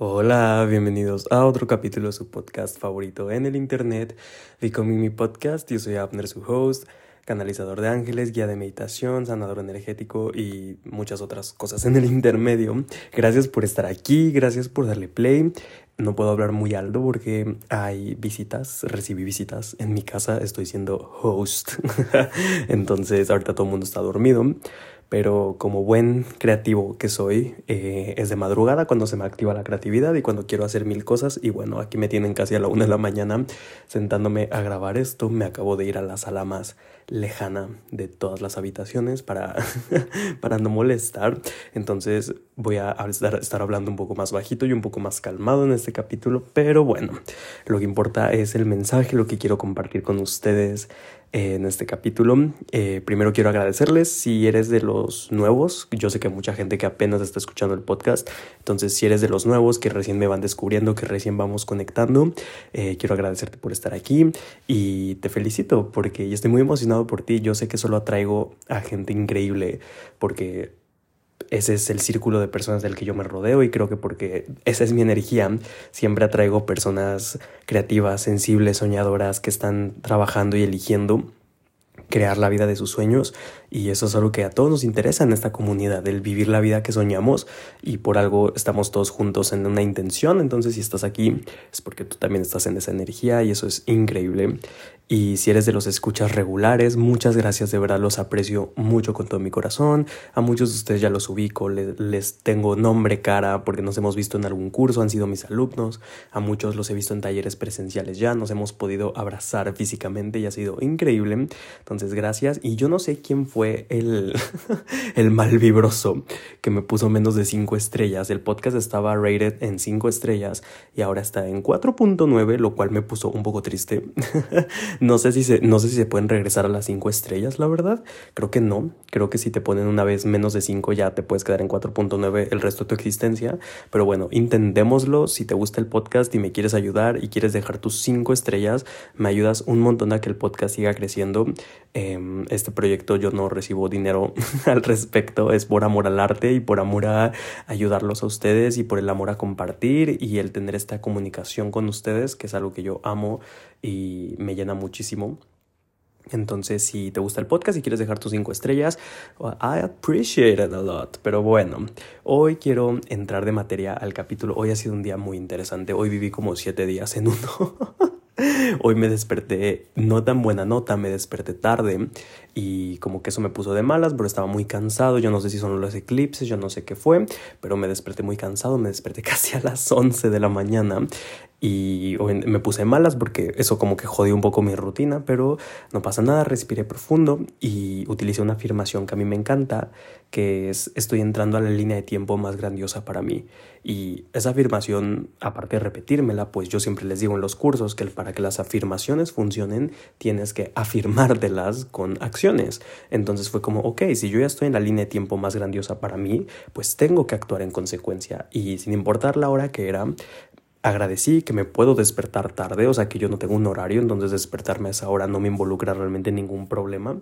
Hola, bienvenidos a otro capítulo de su podcast favorito en el internet, Becoming Me Podcast. Yo soy Abner, su host, canalizador de ángeles, guía de meditación, sanador energético y muchas otras cosas en el intermedio. Gracias por estar aquí, gracias por darle play. No puedo hablar muy alto porque hay visitas, recibí visitas en mi casa, estoy siendo host. Entonces ahorita todo el mundo está dormido. Pero como buen creativo que soy, es de madrugada cuando se me activa la creatividad y cuando quiero hacer mil cosas. Y bueno, aquí me tienen casi a la 1:00 a.m. sentándome a grabar esto. Me acabo de ir a la sala más lejana de todas las habitaciones para no molestar. Entonces voy a estar hablando un poco más bajito y un poco más calmado en este capítulo. Pero bueno, lo que importa es el mensaje, lo que quiero compartir con ustedes en este capítulo. Primero quiero agradecerles si eres de los nuevos. Yo sé que hay mucha gente que apenas está escuchando el podcast. Entonces, si eres de los nuevos que recién me van descubriendo, que recién vamos conectando, quiero agradecerte por estar aquí y te felicito porque yo estoy muy emocionado por ti. Yo sé que solo atraigo a gente increíble porque ese es el círculo de personas del que yo me rodeo y creo que porque esa es mi energía, siempre atraigo personas creativas, sensibles, soñadoras que están trabajando y eligiendo crear la vida de sus sueños y eso es algo que a todos nos interesa en esta comunidad, el vivir la vida que soñamos y por algo estamos todos juntos en una intención. Entonces si estás aquí es porque tú también estás en esa energía y eso es increíble. Y si eres de los escuchas regulares, muchas gracias, de verdad los aprecio mucho con todo mi corazón. A muchos de ustedes ya los ubico, les tengo nombre, cara, porque nos hemos visto en algún curso, han sido mis alumnos. A muchos los he visto en talleres presenciales ya, nos hemos podido abrazar físicamente y ha sido increíble. Entonces gracias. Y yo no sé quién fue el malvibroso que me puso menos de 5 estrellas. El podcast estaba rated en 5 estrellas y ahora está en 4.9, lo cual me puso un poco triste. No sé si se pueden regresar a las 5 estrellas, la verdad. Creo que no. Creo que si te ponen una vez menos de 5 ya te puedes quedar en 4.9 el resto de tu existencia. Pero bueno, intentémoslo. Si te gusta el podcast y me quieres ayudar y quieres dejar tus 5 estrellas, me ayudas un montón a que el podcast siga creciendo. Este proyecto yo no recibo dinero al respecto. Es por amor al arte y por amor a ayudarlos a ustedes y por el amor a compartir y el tener esta comunicación con ustedes, que es algo que yo amo y me llena muchísimo. Entonces, si te gusta el podcast y quieres dejar tus 5 estrellas, I appreciate it a lot. Pero bueno, hoy quiero entrar de materia al capítulo. Hoy ha sido un día muy interesante. Hoy viví como 7 días en uno. Hoy me desperté, no tan buena nota, me desperté tarde y como que eso me puso de malas, pero estaba muy cansado. Yo no sé si son los eclipses, yo no sé qué fue, pero me desperté muy cansado, me desperté casi a las 11:00 a.m. y me puse malas porque eso como que jodió un poco mi rutina, pero no pasa nada, respiré profundo y utilicé una afirmación que a mí me encanta, que es: estoy entrando a la línea de tiempo más grandiosa para mí. Y esa afirmación, aparte de repetírmela, pues yo siempre les digo en los cursos que para que las afirmaciones funcionen tienes que afirmártelas con acciones. Entonces fue como, ok, si yo ya estoy en la línea de tiempo más grandiosa para mí, pues tengo que actuar en consecuencia. Y sin importar la hora que era, agradecí que me puedo despertar tarde, o sea que yo no tengo un horario, entonces despertarme a esa hora no me involucra realmente en ningún problema.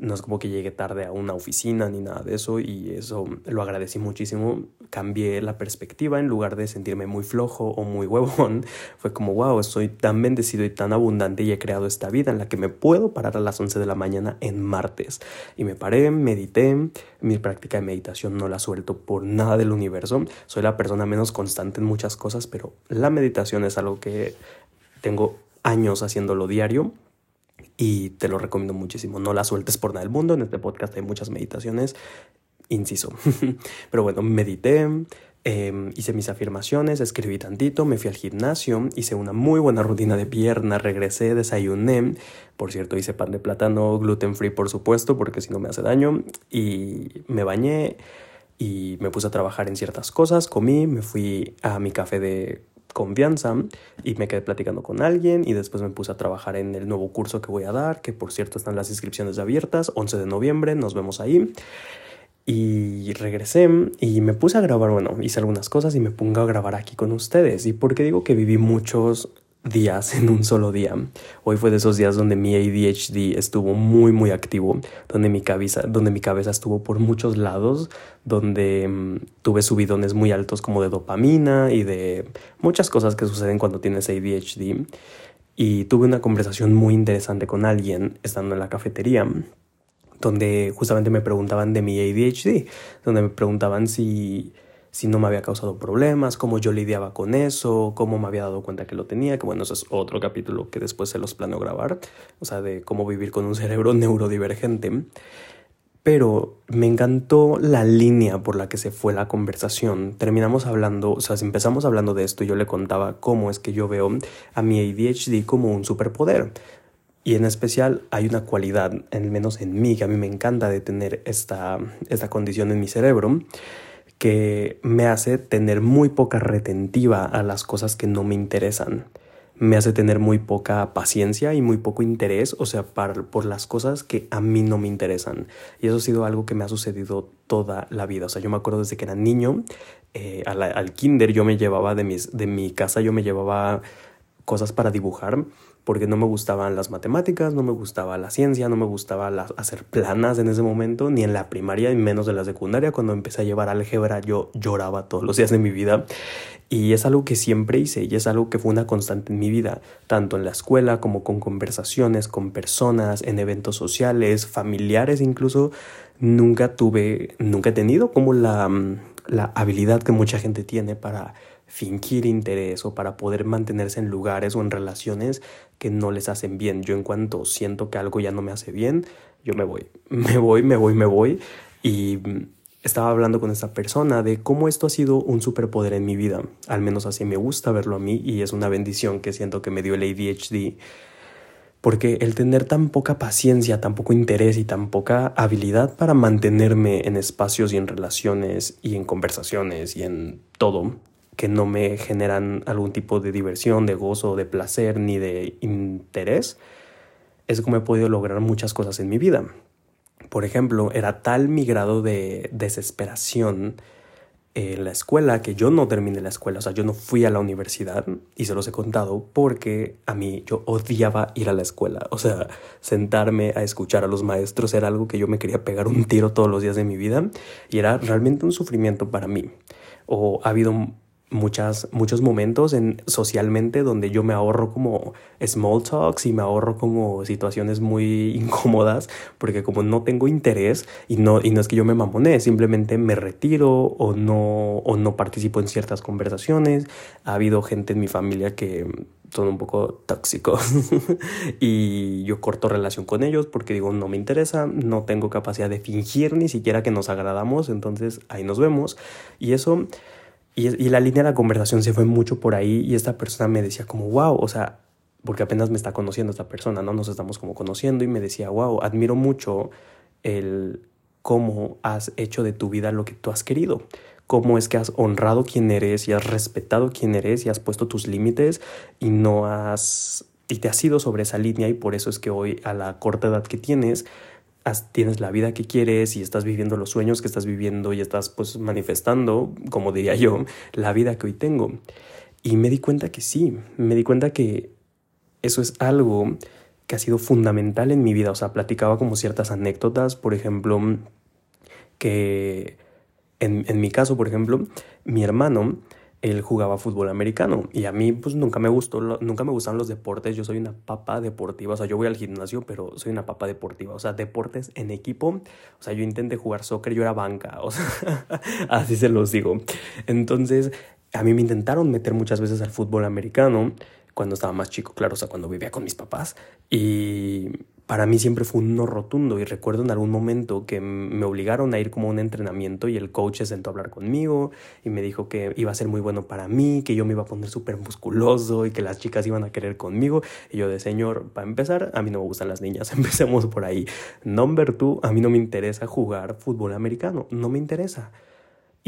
No es como que llegué tarde a una oficina ni nada de eso y eso lo agradecí muchísimo. Cambié la perspectiva, en lugar de sentirme muy flojo o muy huevón, fue como wow, soy tan bendecido y tan abundante y he creado esta vida en la que me puedo parar a las 11:00 a.m. en martes. Y me paré, medité, mi práctica de meditación no la suelto por nada del universo. Soy la persona menos constante en muchas cosas, pero la meditación es algo que tengo años haciéndolo diario. Y te lo recomiendo muchísimo, no la sueltes por nada del mundo. En este podcast hay muchas meditaciones, inciso. Pero bueno, medité, hice mis afirmaciones, escribí tantito, me fui al gimnasio, hice una muy buena rutina de pierna, regresé, desayuné. Por cierto, hice pan de plátano, gluten free por supuesto, porque si no me hace daño. Y me bañé y me puse a trabajar en ciertas cosas, comí, me fui a mi café de confianza y me quedé platicando con alguien y después me puse a trabajar en el nuevo curso que voy a dar, que por cierto están las inscripciones abiertas, 11 de noviembre, nos vemos ahí. Y regresé y me puse a grabar, bueno, hice algunas cosas y me pongo a grabar aquí con ustedes. ¿Y por qué digo que viví muchos días en un solo día. Hoy fue de esos días donde mi ADHD estuvo muy activo, donde mi cabeza estuvo por muchos lados, donde tuve subidones muy altos como de dopamina y de muchas cosas que suceden cuando tienes ADHD. Y tuve una conversación muy interesante con alguien estando en la cafetería, donde justamente me preguntaban de mi ADHD, donde me preguntaban si no me había causado problemas, cómo yo lidiaba con eso, cómo me había dado cuenta que lo tenía, que bueno, eso es otro capítulo que después se los planeo grabar, o sea, de cómo vivir con un cerebro neurodivergente. Pero me encantó la línea por la que se fue la conversación. Terminamos hablando, o sea, empezamos hablando de esto y yo le contaba cómo es que yo veo a mi ADHD como un superpoder. Y en especial hay una cualidad, al menos en mí, que a mí me encanta de tener esta condición en mi cerebro, que me hace tener muy poca retentiva a las cosas que no me interesan. Me hace tener muy poca paciencia y muy poco interés, o sea, por las cosas que a mí no me interesan. Y eso ha sido algo que me ha sucedido toda la vida. O sea, yo me acuerdo desde que era niño, al kinder yo me llevaba de mi casa, yo me llevaba cosas para dibujar, porque no me gustaban las matemáticas, no me gustaba la ciencia, no me gustaba hacer planas en ese momento, ni en la primaria, ni menos en la secundaria. Cuando empecé a llevar álgebra, yo lloraba todos los días de mi vida. Y es algo que siempre hice y es algo que fue una constante en mi vida, tanto en la escuela como con conversaciones, con personas, en eventos sociales, familiares incluso. Nunca he tenido como la habilidad que mucha gente tiene para fingir interés o para poder mantenerse en lugares o en relaciones que no les hacen bien. Yo en cuanto siento que algo ya no me hace bien, yo me voy. Y estaba hablando con esta persona de cómo esto ha sido un superpoder en mi vida. Al menos así me gusta verlo a mí y es una bendición que siento que me dio el ADHD. Porque el tener tan poca paciencia, tan poco interés y tan poca habilidad para mantenerme en espacios y en relaciones y en conversaciones y en todo que no me generan algún tipo de diversión, de gozo, de placer ni de interés, es como he podido lograr muchas cosas en mi vida. Por ejemplo, era tal mi grado de desesperación en la escuela que yo no terminé la escuela, o sea, yo no fui a la universidad y se los he contado porque a mí yo odiaba ir a la escuela, o sea, sentarme a escuchar a los maestros era algo que yo me quería pegar un tiro todos los días de mi vida y era realmente un sufrimiento para mí. O ha habido muchos momentos socialmente donde yo me ahorro como small talks y me ahorro como situaciones muy incómodas porque como no tengo interés y no es que yo me mamone, simplemente me retiro o no participo en ciertas conversaciones. Ha habido gente en mi familia que son un poco tóxicos y yo corto relación con ellos porque digo, no me interesa, no tengo capacidad de fingir ni siquiera que nos agradamos, entonces ahí nos vemos. Y eso... Y la línea de la conversación se fue mucho por ahí y esta persona me decía como, wow, o sea, porque apenas me está conociendo esta persona, ¿no? Nos estamos como conociendo y me decía, wow, admiro mucho el cómo has hecho de tu vida lo que tú has querido, cómo es que has honrado quién eres y has respetado quién eres y has puesto tus límites y te has ido sobre esa línea y por eso es que hoy a la corta edad que tienes la vida que quieres y estás viviendo los sueños que estás viviendo y estás pues manifestando, como diría yo, la vida que hoy tengo. Y me di cuenta que sí, me di cuenta que eso es algo que ha sido fundamental en mi vida. O sea, platicaba como ciertas anécdotas, por ejemplo, que en mi caso, por ejemplo, mi hermano... él jugaba fútbol americano y a mí pues nunca me gustaron los deportes. Yo soy una papa deportiva, o sea, yo voy al gimnasio, pero soy una papa deportiva, o sea, deportes en equipo. O sea, yo intenté jugar soccer, yo era banca, o sea, así se los digo. Entonces, a mí me intentaron meter muchas veces al fútbol americano cuando estaba más chico, claro, o sea, cuando vivía con mis papás. Y para mí siempre fue un no rotundo y recuerdo en algún momento que me obligaron a ir como a un entrenamiento y el coach se sentó a hablar conmigo y me dijo que iba a ser muy bueno para mí, que yo me iba a poner súper musculoso y que las chicas iban a querer conmigo. Y yo de, señor, para empezar, a mí no me gustan las niñas, empecemos por ahí. Number two, a mí no me interesa jugar fútbol americano, no me interesa.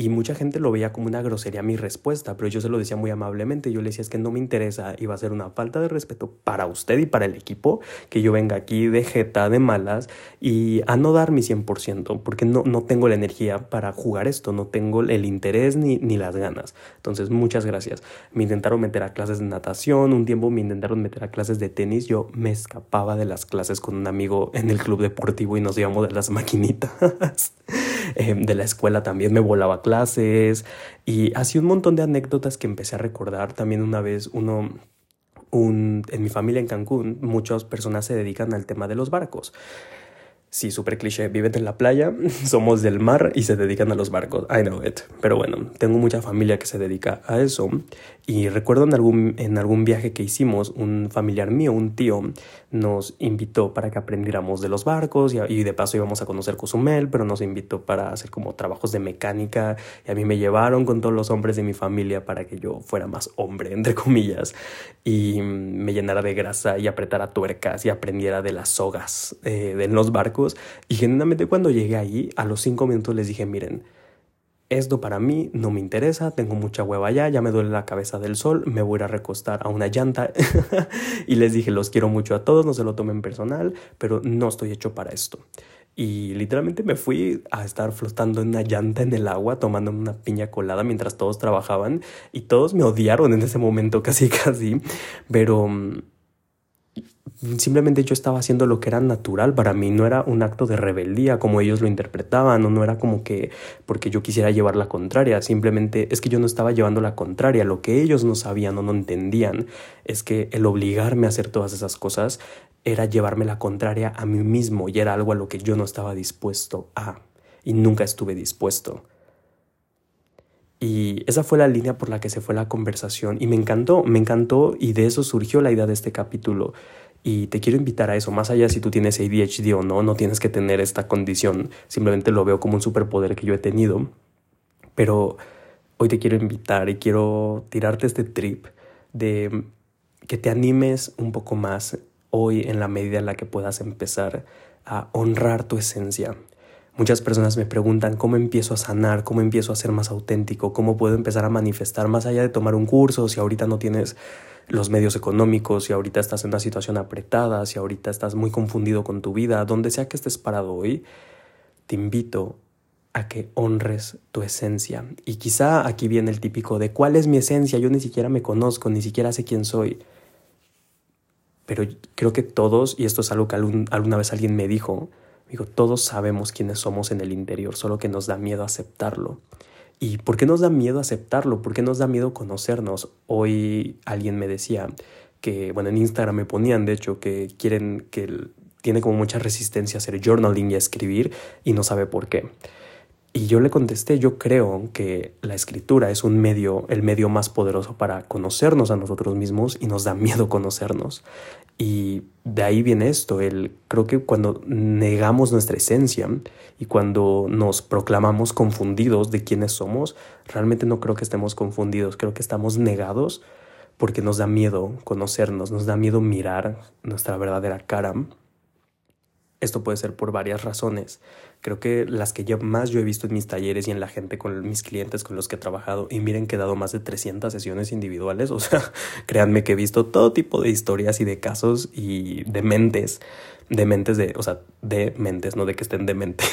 Y mucha gente lo veía como una grosería mi respuesta, pero yo se lo decía muy amablemente. Yo le decía, es que no me interesa y va a ser una falta de respeto para usted y para el equipo que yo venga aquí de jeta, de malas y a no dar mi 100%, porque no tengo la energía para jugar esto, no tengo el interés ni las ganas. Entonces, muchas gracias. Me intentaron meter a clases de natación, un tiempo me intentaron meter a clases de tenis. Yo me escapaba de las clases con un amigo en el club deportivo y nos íbamos de las maquinitas. De la escuela también me volaba clases y así un montón de anécdotas que empecé a recordar. También una vez en mi familia en Cancún, muchas personas se dedican al tema de los barcos. Sí, súper cliché, viven en la playa, somos del mar y se dedican a los barcos. I know it. Pero bueno, tengo mucha familia que se dedica a eso. Y recuerdo en algún viaje que hicimos, un familiar mío, un tío, nos invitó para que aprendiéramos de los barcos y de paso íbamos a conocer Cozumel, pero nos invitó para hacer como trabajos de mecánica. Y a mí me llevaron con todos los hombres de mi familia para que yo fuera más hombre, entre comillas, y me llenara de grasa y apretara tuercas y aprendiera de las sogas en los barcos. Y genuinamente cuando llegué ahí, a los 5 minutos les dije, miren, esto para mí no me interesa, tengo mucha hueva ya me duele la cabeza del sol, me voy a recostar a una llanta. Y les dije, los quiero mucho a todos, no se lo tomen personal, pero no estoy hecho para esto. Y literalmente me fui a estar flotando en una llanta en el agua, tomando una piña colada mientras todos trabajaban. Y todos me odiaron en ese momento, casi, pero... simplemente yo estaba haciendo lo que era natural para mí, no era un acto de rebeldía como ellos lo interpretaban, o no era como que porque yo quisiera llevar la contraria, simplemente es que yo no estaba llevando la contraria, lo que ellos no sabían o no entendían es que el obligarme a hacer todas esas cosas era llevarme la contraria a mí mismo y era algo a lo que yo no estaba dispuesto a y nunca estuve dispuesto. Y esa fue la línea por la que se fue la conversación y me encantó y de eso surgió la idea de este capítulo. Y te quiero invitar a eso, más allá si tú tienes ADHD o no tienes que tener esta condición, simplemente lo veo como un superpoder que yo he tenido. Pero hoy te quiero invitar y quiero tirarte este trip de que te animes un poco más hoy en la medida en la que puedas empezar a honrar tu esencia. Muchas personas me preguntan cómo empiezo a sanar, cómo empiezo a ser más auténtico, cómo puedo empezar a manifestar más allá de tomar un curso, si ahorita no tienes los medios económicos, si ahorita estás en una situación apretada, si ahorita estás muy confundido con tu vida, donde sea que estés parado hoy, te invito a que honres tu esencia. Y quizá aquí viene el típico de ¿cuál es mi esencia? Yo ni siquiera me conozco, ni siquiera sé quién soy. Pero creo que todos, y esto es algo que alguna vez alguien me dijo, todos sabemos quiénes somos en el interior, solo que nos da miedo aceptarlo. ¿Y por qué nos da miedo aceptarlo? ¿Por qué nos da miedo conocernos? Hoy alguien me decía que, en Instagram me ponían, de hecho, que quieren que tiene como mucha resistencia a hacer journaling y a escribir y no sabe por qué. Y yo le contesté, yo creo que la escritura es el medio más poderoso para conocernos a nosotros mismos y nos da miedo conocernos. Y de ahí viene esto, creo que cuando negamos nuestra esencia y cuando nos proclamamos confundidos de quiénes somos, realmente no creo que estemos confundidos, creo que estamos negados porque nos da miedo conocernos, nos da miedo mirar nuestra verdadera cara. Esto puede ser por varias razones. Creo que las que yo he visto en mis talleres y en la gente con mis clientes con los que he trabajado, y miren que he dado más de 300 sesiones individuales, créanme que he visto todo tipo de historias y de casos y de mentes, no de que estén dementes.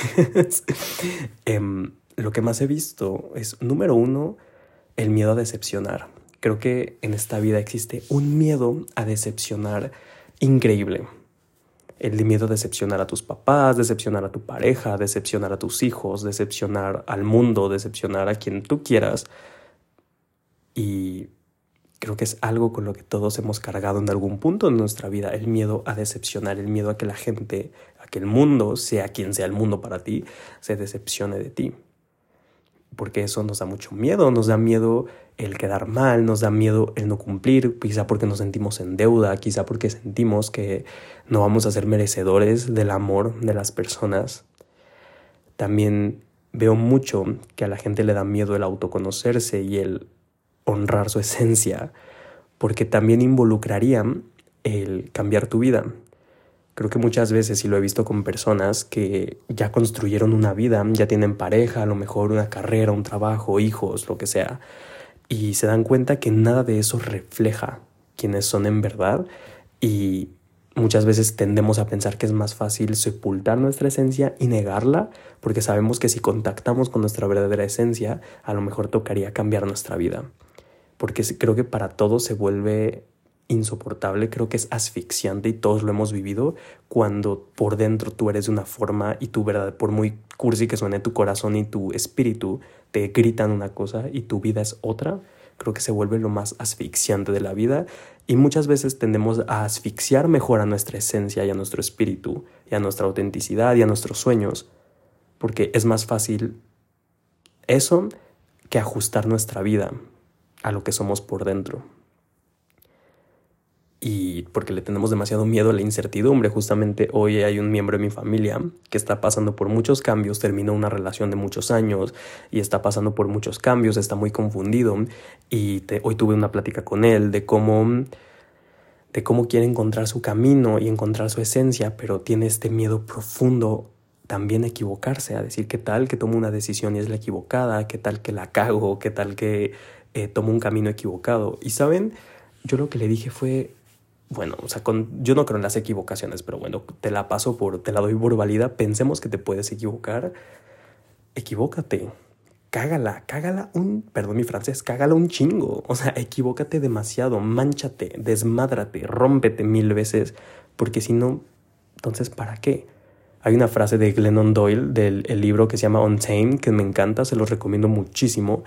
Lo que más he visto es, número uno, el miedo a decepcionar. Creo que en esta vida existe un miedo a decepcionar increíble. El miedo a decepcionar a tus papás, decepcionar a tu pareja, decepcionar a tus hijos, decepcionar al mundo, decepcionar a quien tú quieras. Y creo que es algo con lo que todos hemos cargado en algún punto en nuestra vida. El miedo a decepcionar, el miedo a que la gente, a que el mundo, sea quien sea el mundo para ti, se decepcione de ti. Porque eso nos da mucho miedo, nos da miedo el quedar mal, nos da miedo el no cumplir, quizá porque nos sentimos en deuda, quizá porque sentimos que no vamos a ser merecedores del amor de las personas. También veo mucho que a la gente le da miedo el autoconocerse y el honrar su esencia, porque también involucraría el cambiar tu vida. Creo que muchas veces, y lo he visto con personas que ya construyeron una vida, ya tienen pareja, a lo mejor una carrera, un trabajo, hijos, lo que sea, y se dan cuenta que nada de eso refleja quiénes son en verdad, y muchas veces tendemos a pensar que es más fácil sepultar nuestra esencia y negarla, porque sabemos que si contactamos con nuestra verdadera esencia, a lo mejor tocaría cambiar nuestra vida. Porque creo que para todos se vuelve insoportable, creo que es asfixiante y todos lo hemos vivido cuando por dentro tú eres de una forma y tu verdad, por muy cursi que suene, tu corazón y tu espíritu te gritan una cosa y tu vida es otra. Creo que se vuelve lo más asfixiante de la vida y muchas veces tendemos a asfixiar mejor a nuestra esencia y a nuestro espíritu y a nuestra autenticidad y a nuestros sueños, porque es más fácil eso que ajustar nuestra vida a lo que somos por dentro. Y porque le tenemos demasiado miedo a la incertidumbre. Justamente hoy hay un miembro de mi familia que está pasando por muchos cambios, terminó una relación de muchos años y está pasando por muchos cambios, está muy confundido. Y hoy tuve una plática con él de cómo quiere encontrar su camino y encontrar su esencia, pero tiene este miedo profundo también a equivocarse, a decir qué tal que tomo una decisión y es la equivocada, qué tal que la cago, qué tal que tomo un camino equivocado. Y ¿saben? Yo lo que le dije fue... Bueno, o sea, yo no creo en las equivocaciones, pero bueno, te la doy por válida. Pensemos que te puedes equivocar. Equivócate. Cágala perdón mi francés, cágala un chingo. O sea, equivócate demasiado, mánchate, desmádrate, rómpete 1000 veces, porque si no, entonces, ¿para qué? Hay una frase de Glennon Doyle del libro que se llama Untamed, que me encanta, se los recomiendo muchísimo.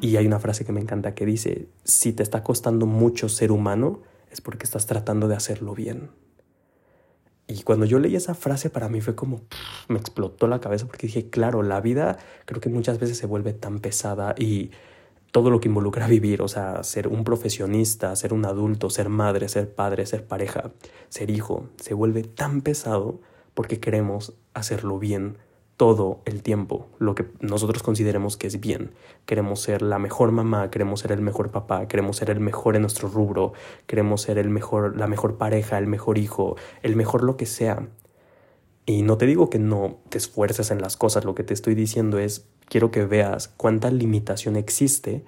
Y hay una frase que me encanta que dice, si te está costando mucho ser humano, es porque estás tratando de hacerlo bien. Y cuando yo leí esa frase, para mí fue como... me explotó la cabeza porque dije, claro, la vida creo que muchas veces se vuelve tan pesada y todo lo que involucra vivir, o sea, ser un profesionista, ser un adulto, ser madre, ser padre, ser pareja, ser hijo, se vuelve tan pesado porque queremos hacerlo bien todo el tiempo, lo que nosotros consideremos que es bien. Queremos ser la mejor mamá, queremos ser el mejor papá, queremos ser el mejor en nuestro rubro, queremos ser la mejor pareja, el mejor hijo, el mejor lo que sea. Y no te digo que no te esfuerces en las cosas, lo que te estoy diciendo es, quiero que veas cuánta limitación existe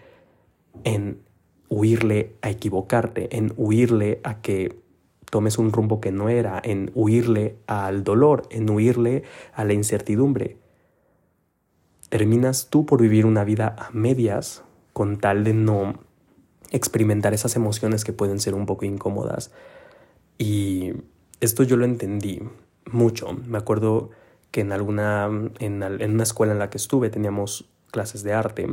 en huirle a equivocarte, en huirle a que tomes un rumbo que no era, en huirle al dolor, en huirle a la incertidumbre. Terminas tú por vivir una vida a medias con tal de no experimentar esas emociones que pueden ser un poco incómodas. Y esto yo lo entendí mucho. Me acuerdo que en una escuela en la que estuve teníamos clases de arte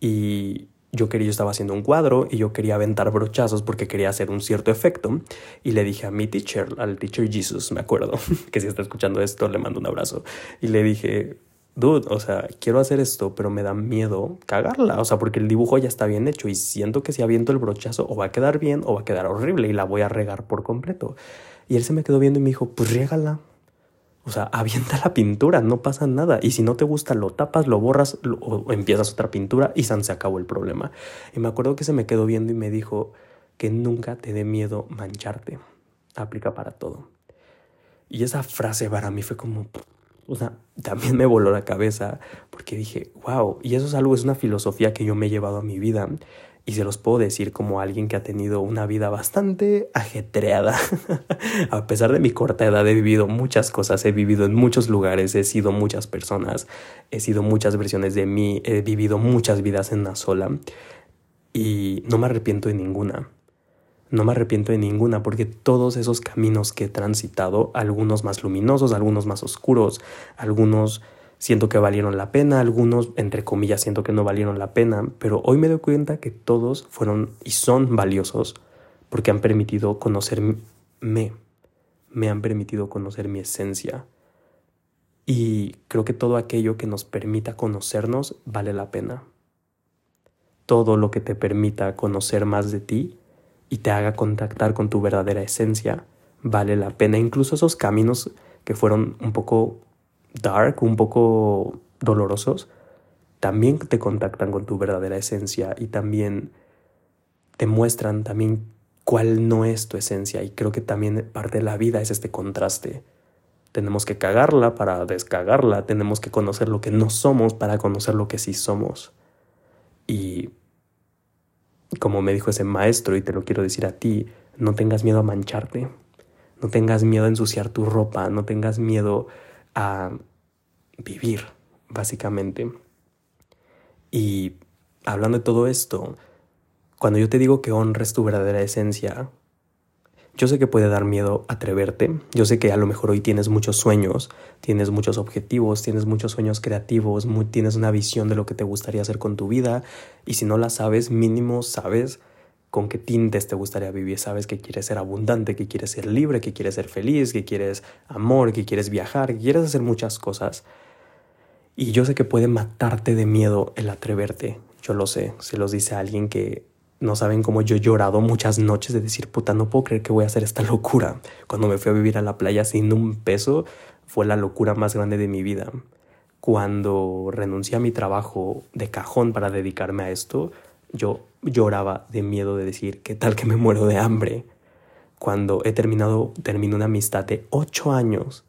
y... Yo estaba haciendo un cuadro y yo quería aventar brochazos porque quería hacer un cierto efecto. Y le dije a mi teacher, al teacher Jesus, me acuerdo, que si está escuchando esto, le mando un abrazo. Y le dije, dude, o sea, quiero hacer esto, pero me da miedo cagarla. O sea, porque el dibujo ya está bien hecho y siento que si aviento el brochazo o va a quedar bien o va a quedar horrible y la voy a regar por completo. Y él se me quedó viendo y me dijo, pues riégala. O sea, avienta la pintura, no pasa nada. Y si no te gusta, lo tapas, lo borras o empiezas otra pintura y se acabó el problema. Y me acuerdo que se me quedó viendo y me dijo que nunca te dé miedo mancharte. Aplica para todo. Y esa frase para mí fue como... O sea, también me voló la cabeza porque dije, wow. Y eso es algo, es una filosofía que yo me he llevado a mi vida. Y se los puedo decir como alguien que ha tenido una vida bastante ajetreada. A pesar de mi corta edad he vivido muchas cosas, he vivido en muchos lugares, he sido muchas personas, he sido muchas versiones de mí, he vivido muchas vidas en una sola. Y no me arrepiento de ninguna. No me arrepiento de ninguna porque todos esos caminos que he transitado, algunos más luminosos, algunos más oscuros, algunos... siento que valieron la pena, algunos, entre comillas, siento que no valieron la pena, pero hoy me doy cuenta que todos fueron y son valiosos porque han permitido conocerme, me han permitido conocer mi esencia. Y creo que todo aquello que nos permita conocernos vale la pena. Todo lo que te permita conocer más de ti y te haga contactar con tu verdadera esencia vale la pena. Incluso esos caminos que fueron un poco... dark, un poco dolorosos, también te contactan con tu verdadera esencia y también te muestran también cuál no es tu esencia. Y creo que también parte de la vida es este contraste. Tenemos que cagarla para descagarla. Tenemos que conocer lo que no somos para conocer lo que sí somos. Y como me dijo ese maestro, y te lo quiero decir a ti, no tengas miedo a mancharte. No tengas miedo a ensuciar tu ropa. No tengas miedo a vivir, básicamente. Y hablando de todo esto, cuando yo te digo que honres tu verdadera esencia, yo sé que puede dar miedo atreverte. Yo sé que a lo mejor hoy tienes muchos sueños, tienes muchos objetivos, tienes muchos sueños creativos, tienes una visión de lo que te gustaría hacer con tu vida. Y si no la sabes, mínimo sabes con qué tintes te gustaría vivir. Sabes que quieres ser abundante, que quieres ser libre, que quieres ser feliz, que quieres amor, que quieres viajar, que quieres hacer muchas cosas. Y yo sé que puede matarte de miedo el atreverte. Yo lo sé. Se los dice a alguien que no saben cómo yo he llorado muchas noches de decir, puta, no puedo creer que voy a hacer esta locura. Cuando me fui a vivir a la playa sin un peso, fue la locura más grande de mi vida. Cuando renuncié a mi trabajo de cajón para dedicarme a esto, yo lloraba de miedo de decir, ¿qué tal que me muero de hambre? Cuando terminé una amistad de 8 años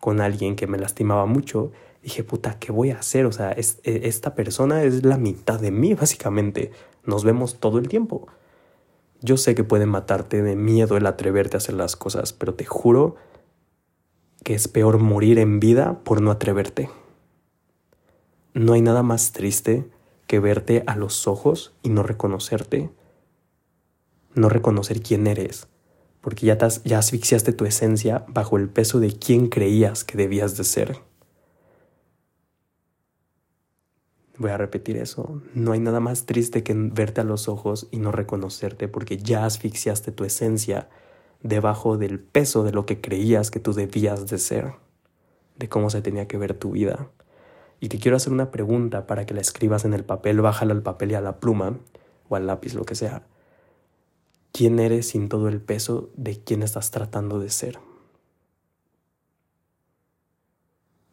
con alguien que me lastimaba mucho, dije, puta, ¿qué voy a hacer? O sea, esta persona es la mitad de mí, básicamente. Nos vemos todo el tiempo. Yo sé que puede matarte de miedo el atreverte a hacer las cosas, pero te juro que es peor morir en vida por no atreverte. No hay nada más triste que verte a los ojos y no reconocerte. No reconocer quién eres. Porque ya asfixiaste tu esencia bajo el peso de quién creías que debías de ser. Voy a repetir eso. No hay nada más triste que verte a los ojos y no reconocerte, porque ya asfixiaste tu esencia debajo del peso de lo que creías que tú debías de ser, de cómo se tenía que ver tu vida. Y te quiero hacer una pregunta para que la escribas en el papel, bájala al papel y a la pluma, o al lápiz, lo que sea. ¿Quién eres sin todo el peso de quién estás tratando de ser?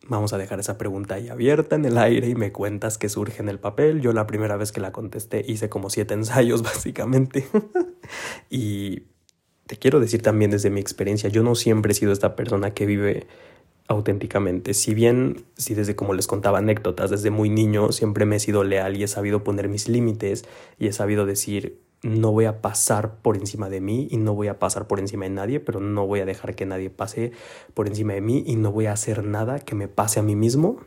Vamos a dejar esa pregunta ahí abierta en el aire y me cuentas qué surge en el papel. Yo la primera vez que la contesté hice como 7 ensayos, básicamente. Y te quiero decir también desde mi experiencia, yo no siempre he sido esta persona que vive auténticamente. Si desde, como les contaba, anécdotas, desde muy niño siempre me he sido leal y he sabido poner mis límites y he sabido decir, no voy a pasar por encima de mí y no voy a pasar por encima de nadie, pero no voy a dejar que nadie pase por encima de mí y no voy a hacer nada que me pase a mí mismo.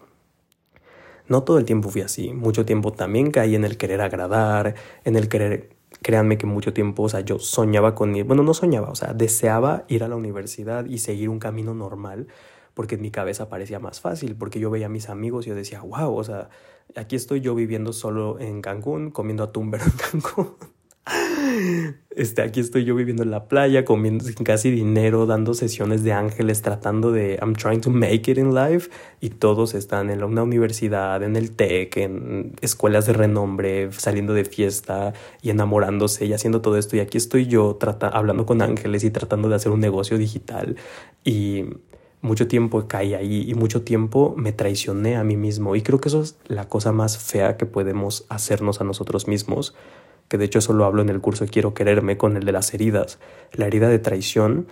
No todo el tiempo fui así. Mucho tiempo también caí en el querer agradar, en el querer... Créanme que mucho tiempo, o sea, yo soñaba con... Bueno, no soñaba, o sea, deseaba ir a la universidad y seguir un camino normal porque en mi cabeza parecía más fácil, porque yo veía a mis amigos y yo decía, wow, o sea, aquí estoy yo viviendo solo en Cancún, comiendo atún verde en Cancún. Aquí estoy yo viviendo en la playa, comiendo sin casi dinero, dando sesiones de ángeles, tratando de I'm trying to make it in life, y todos están en una universidad, en el TEC, en escuelas de renombre, saliendo de fiesta y enamorándose y haciendo todo esto, y aquí estoy yo hablando con ángeles y tratando de hacer un negocio digital. Y mucho tiempo caí ahí y mucho tiempo me traicioné a mí mismo, y creo que eso es la cosa más fea que podemos hacernos a nosotros mismos. Que de hecho eso lo hablo en el curso Quiero Quererme, con el de las heridas. La herida de traición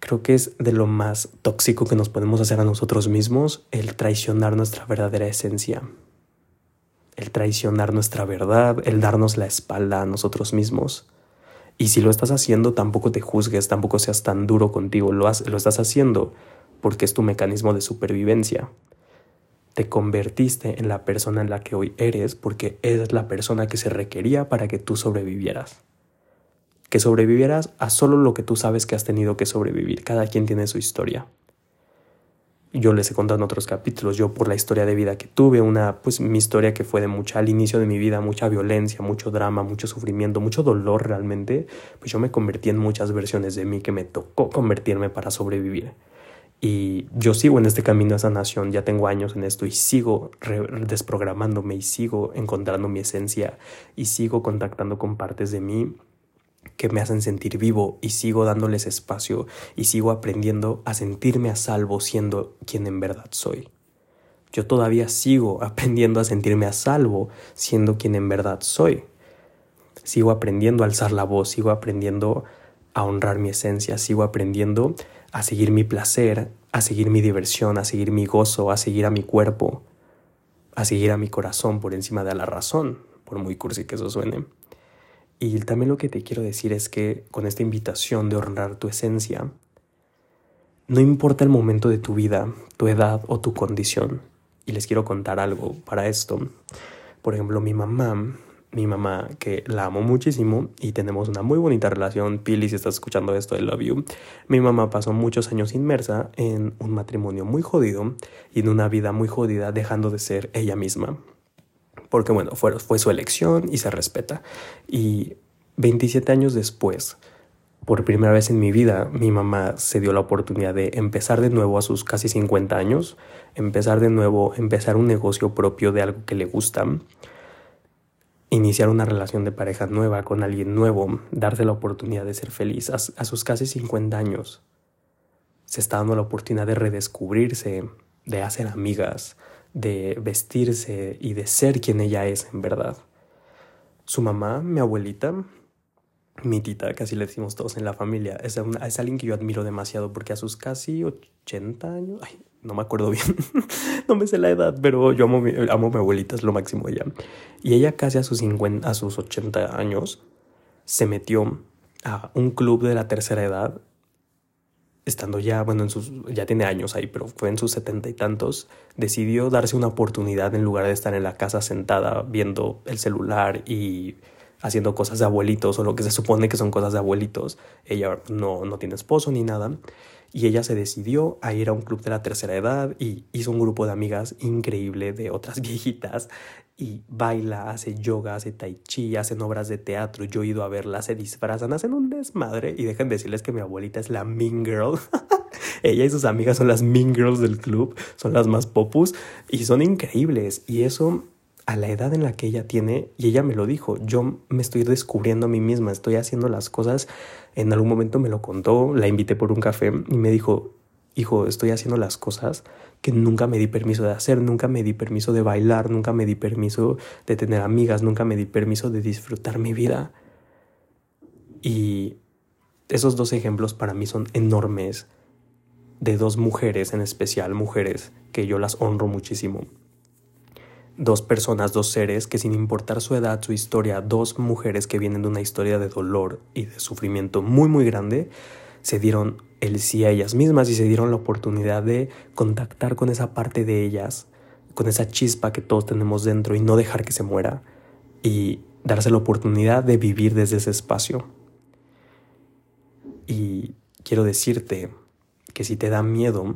creo que es de lo más tóxico que nos podemos hacer a nosotros mismos, el traicionar nuestra verdadera esencia, el traicionar nuestra verdad, el darnos la espalda a nosotros mismos. Y si lo estás haciendo, tampoco te juzgues, tampoco seas tan duro contigo. Lo estás haciendo porque es tu mecanismo de supervivencia. Te convertiste en la persona en la que hoy eres porque eres la persona que se requería para que tú sobrevivieras. Que sobrevivieras a solo lo que tú sabes que has tenido que sobrevivir. Cada quien tiene su historia. Yo les he contado en otros capítulos, yo por la historia de vida que tuve, mi historia que fue de al inicio de mi vida, mucha violencia, mucho drama, mucho sufrimiento, mucho dolor realmente, pues yo me convertí en muchas versiones de mí que me tocó convertirme para sobrevivir. Y yo sigo en este camino a sanación, ya tengo años en esto y sigo desprogramándome y sigo encontrando mi esencia y sigo contactando con partes de mí que me hacen sentir vivo y sigo dándoles espacio y sigo aprendiendo a sentirme a salvo siendo quien en verdad soy. Yo todavía sigo aprendiendo a sentirme a salvo siendo quien en verdad soy. sigo aprendiendo a alzar la voz, sigo aprendiendo a honrar mi esencia, sigo aprendiendo a seguir mi placer, a seguir mi diversión, a seguir mi gozo, a seguir a mi cuerpo, a seguir a mi corazón por encima de la razón, por muy cursi que eso suene. Y también lo que te quiero decir es que con esta invitación de honrar tu esencia, no importa el momento de tu vida, tu edad o tu condición. Y les quiero contar algo para esto. Por ejemplo, mi mamá, que la amo muchísimo y tenemos una muy bonita relación. Pili, si estás escuchando esto, I love you. Mi mamá pasó muchos años inmersa en un matrimonio muy jodido y en una vida muy jodida, dejando de ser ella misma. Porque bueno, fue su elección y se respeta. Y 27 años después, por primera vez en mi vida, mi mamá se dio la oportunidad de empezar de nuevo a sus casi 50 años, empezar un negocio propio de algo que le gusta, iniciar una relación de pareja nueva con alguien nuevo, darse la oportunidad de ser feliz. A sus casi 50 años se está dando la oportunidad de redescubrirse, de hacer amigas, de vestirse y de ser quien ella es en verdad. Su mamá, mi abuelita, mi tita, que así le decimos todos en la familia, es alguien que yo admiro demasiado porque a sus casi 80 años... Ay, no me acuerdo bien, no me sé la edad, pero yo amo a mi abuelita, es lo máximo ella. Y ella casi a sus 80 años se metió a un club de la tercera edad, estando ya, bueno, ya tiene años ahí, pero fue en sus 70 y tantos, decidió darse una oportunidad en lugar de estar en la casa sentada viendo el celular y haciendo cosas de abuelitos o lo que se supone que son cosas de abuelitos. Ella no tiene esposo ni nada y ella se decidió a ir a un club de la tercera edad y hizo un grupo de amigas increíble de otras viejitas y baila, hace yoga, hace tai chi, hacen obras de teatro. Yo he ido a verla, se disfrazan, hacen un desmadre y dejen de decirles que mi abuelita es la mean girl. Ella y sus amigas son las mean girls del club, son las más popus y son increíbles. Y eso, a la edad en la que ella tiene, y ella me lo dijo, yo me estoy descubriendo a mí misma, estoy haciendo las cosas. En algún momento me lo contó, la invité por un café y me dijo, hijo, estoy haciendo las cosas que nunca me di permiso de hacer, nunca me di permiso de bailar, nunca me di permiso de tener amigas, nunca me di permiso de disfrutar mi vida. Y esos dos ejemplos para mí son enormes, de dos mujeres en especial, mujeres que yo las honro muchísimo. Dos personas, dos seres que sin importar su edad, su historia, dos mujeres que vienen de una historia de dolor y de sufrimiento muy muy grande, se dieron el sí a ellas mismas y se dieron la oportunidad de contactar con esa parte de ellas, con esa chispa que todos tenemos dentro y no dejar que se muera y darse la oportunidad de vivir desde ese espacio. Y quiero decirte que si te da miedo,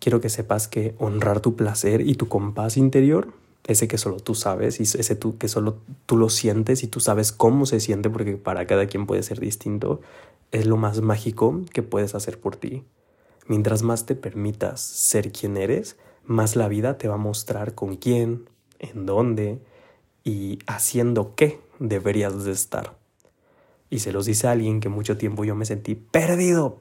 quiero que sepas que honrar tu placer y tu compás interior, ese que solo tú sabes y ese que solo tú lo sientes y tú sabes cómo se siente porque para cada quien puede ser distinto, es lo más mágico que puedes hacer por ti. Mientras más te permitas ser quien eres, más la vida te va a mostrar con quién, en dónde y haciendo qué deberías de estar. Y se los dice a alguien que mucho tiempo yo me sentí perdido.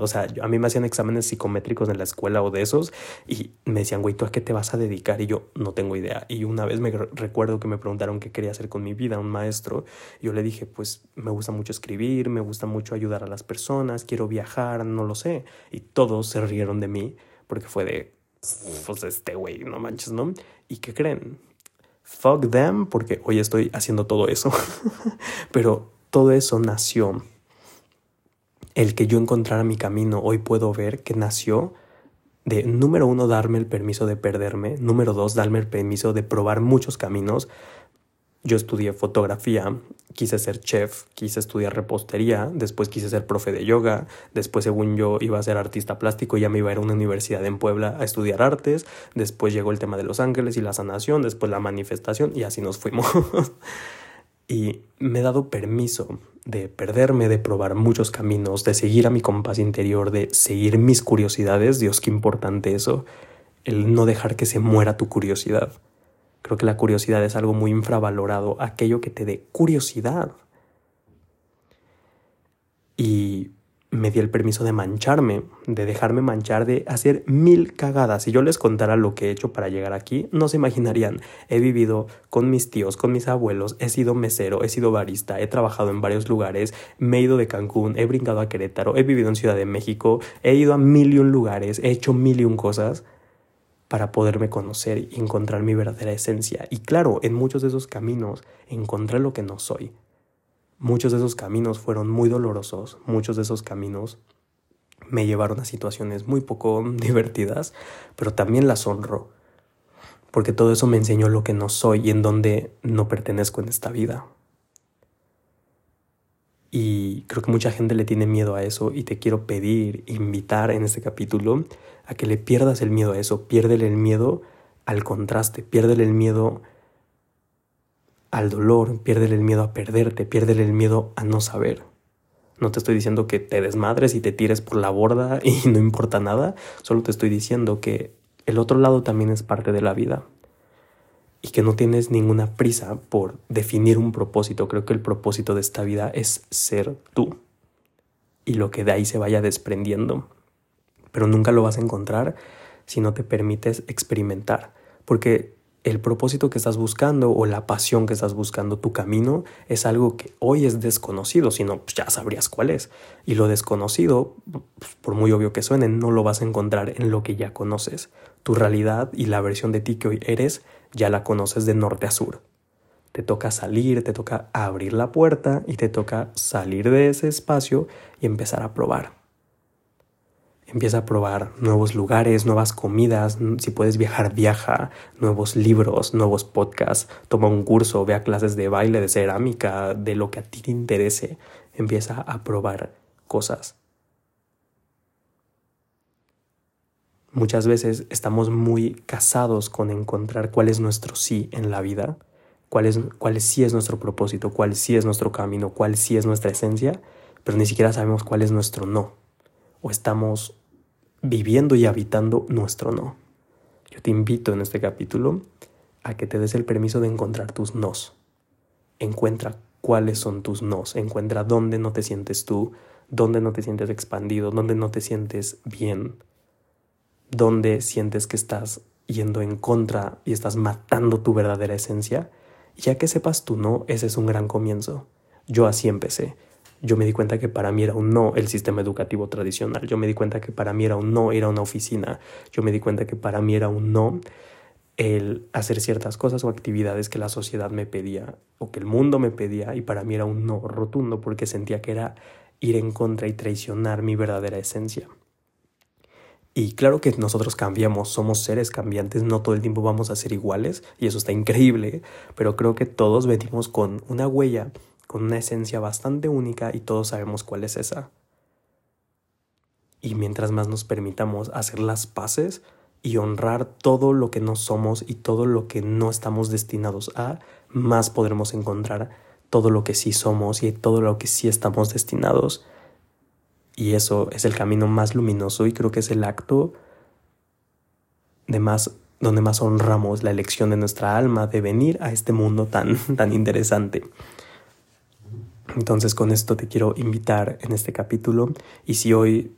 O sea, a mí me hacían exámenes psicométricos en la escuela o de esos y me decían, güey, ¿tú a qué te vas a dedicar? Y yo, no tengo idea. Y una vez me recuerdo que me preguntaron qué quería hacer con mi vida, un maestro. Yo le dije, pues, me gusta mucho escribir, me gusta mucho ayudar a las personas, quiero viajar, no lo sé. Y todos se rieron de mí porque fue de, pues, este güey, no manches, ¿no? ¿Y qué creen? Fuck them, porque hoy estoy haciendo todo eso. Pero todo eso nació, el que yo encontrara mi camino. Hoy puedo ver que nació de, número uno, darme el permiso de perderme. Número dos, darme el permiso de probar muchos caminos. Yo estudié fotografía, quise ser chef, quise estudiar repostería, después quise ser profe de yoga, después según yo iba a ser artista plástico, ya me iba a ir a una universidad en Puebla a estudiar artes, después llegó el tema de los ángeles y la sanación, después la manifestación y así nos fuimos. Y me he dado permiso de perderme, de probar muchos caminos, de seguir a mi compás interior, de seguir mis curiosidades. Dios, qué importante eso, el no dejar que se muera tu curiosidad. Creo que la curiosidad es algo muy infravalorado, aquello que te dé curiosidad. Y me di el permiso de mancharme, de dejarme manchar, de hacer mil cagadas. Si yo les contara lo que he hecho para llegar aquí, no se imaginarían. He vivido con mis tíos, con mis abuelos, he sido mesero, he sido barista, he trabajado en varios lugares, me he ido de Cancún, he brincado a Querétaro, he vivido en Ciudad de México, he ido a mil y un lugares, he hecho mil y un cosas para poderme conocer y encontrar mi verdadera esencia. Y claro, en muchos de esos caminos encontré lo que no soy. Muchos de esos caminos fueron muy dolorosos, muchos de esos caminos me llevaron a situaciones muy poco divertidas, pero también las honro, porque todo eso me enseñó lo que no soy y en dónde no pertenezco en esta vida. Y creo que mucha gente le tiene miedo a eso y te quiero pedir, invitar en este capítulo a que le pierdas el miedo a eso, piérdele el miedo al contraste, piérdele el miedo al dolor, piérdele el miedo a perderte, piérdele el miedo a no saber. No te estoy diciendo que te desmadres y te tires por la borda y no importa nada, solo te estoy diciendo que el otro lado también es parte de la vida y que no tienes ninguna prisa por definir un propósito. Creo que el propósito de esta vida es ser tú y lo que de ahí se vaya desprendiendo, pero nunca lo vas a encontrar si no te permites experimentar, porque el propósito que estás buscando o la pasión que estás buscando, tu camino, es algo que hoy es desconocido, si no, pues ya sabrías cuál es. Y lo desconocido, pues por muy obvio que suene, no lo vas a encontrar en lo que ya conoces. Tu realidad y la versión de ti que hoy eres, ya la conoces de norte a sur. Te toca salir, te toca abrir la puerta y te toca salir de ese espacio y empezar a probar. Empieza a probar nuevos lugares, nuevas comidas, si puedes viajar, viaja, nuevos libros, nuevos podcasts, toma un curso, ve a clases de baile, de cerámica, de lo que a ti te interese. Empieza a probar cosas. Muchas veces estamos muy casados con encontrar cuál es nuestro sí en la vida, cuál sí es nuestro propósito, cuál sí es nuestro camino, cuál sí es nuestra esencia, pero ni siquiera sabemos cuál es nuestro no. O estamos viviendo y habitando nuestro no. Yo te invito en este capítulo a que te des el permiso de encontrar tus nos. Encuentra cuáles son tus nos. Encuentra dónde no te sientes tú, dónde no te sientes expandido, dónde no te sientes bien, dónde sientes que estás yendo en contra y estás matando tu verdadera esencia. Y ya que sepas tu no, ese es un gran comienzo. Yo así empecé. Yo me di cuenta que para mí era un no el sistema educativo tradicional. Yo me di cuenta que para mí era un no ir a una oficina. Yo me di cuenta que para mí era un no el hacer ciertas cosas o actividades que la sociedad me pedía o que el mundo me pedía. Y para mí era un no rotundo porque sentía que era ir en contra y traicionar mi verdadera esencia. Y claro que nosotros cambiamos, somos seres cambiantes, no todo el tiempo vamos a ser iguales y eso está increíble. Pero creo que todos venimos con una huella, con una esencia bastante única y todos sabemos cuál es esa. Y mientras más nos permitamos hacer las paces y honrar todo lo que no somos y todo lo que no estamos destinados a, más podremos encontrar todo lo que sí somos y todo lo que sí estamos destinados. Y eso es el camino más luminoso y creo que es el acto de más donde más honramos la elección de nuestra alma de venir a este mundo tan interesante. Entonces con esto te quiero invitar en este capítulo y si hoy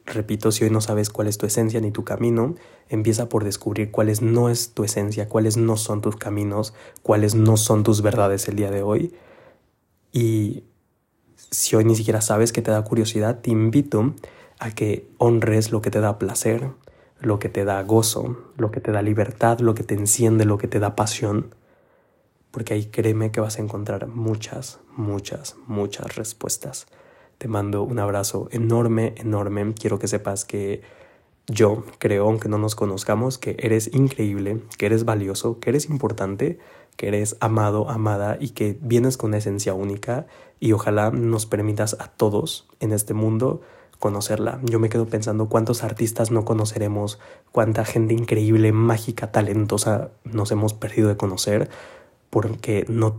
no sabes cuál es tu esencia ni tu camino, empieza por descubrir cuáles no es tu esencia, cuáles no son tus caminos, cuáles no son tus verdades el día de hoy. Y si hoy ni siquiera sabes que te da curiosidad, te invito a que honres lo que te da placer, lo que te da gozo, lo que te da libertad, lo que te enciende, lo que te da pasión. Porque ahí créeme que vas a encontrar muchas respuestas. Te mando un abrazo enorme. Quiero que sepas que yo creo, aunque no nos conozcamos, que eres increíble, que eres valioso, que eres importante, que eres amado, amada y que vienes con una esencia única y ojalá nos permitas a todos en este mundo conocerla. Yo me quedo pensando cuántos artistas no conoceremos, cuánta gente increíble, mágica, talentosa nos hemos perdido de conocer. Porque no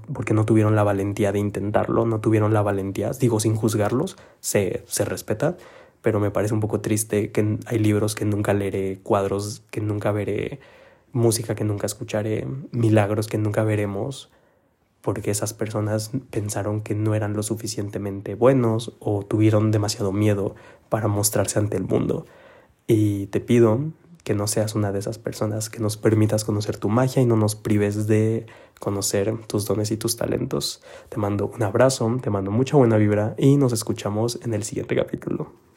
tuvieron la valentía de intentarlo, no tuvieron la valentía, digo sin juzgarlos, se respeta, pero me parece un poco triste que hay libros que nunca leeré, cuadros que nunca veré, música que nunca escucharé, milagros que nunca veremos, porque esas personas pensaron que no eran lo suficientemente buenos o tuvieron demasiado miedo para mostrarse ante el mundo. Y te pido que no seas una de esas personas, que nos permitas conocer tu magia y no nos prives de conocer tus dones y tus talentos. Te mando un abrazo, te mando mucha buena vibra y nos escuchamos en el siguiente capítulo.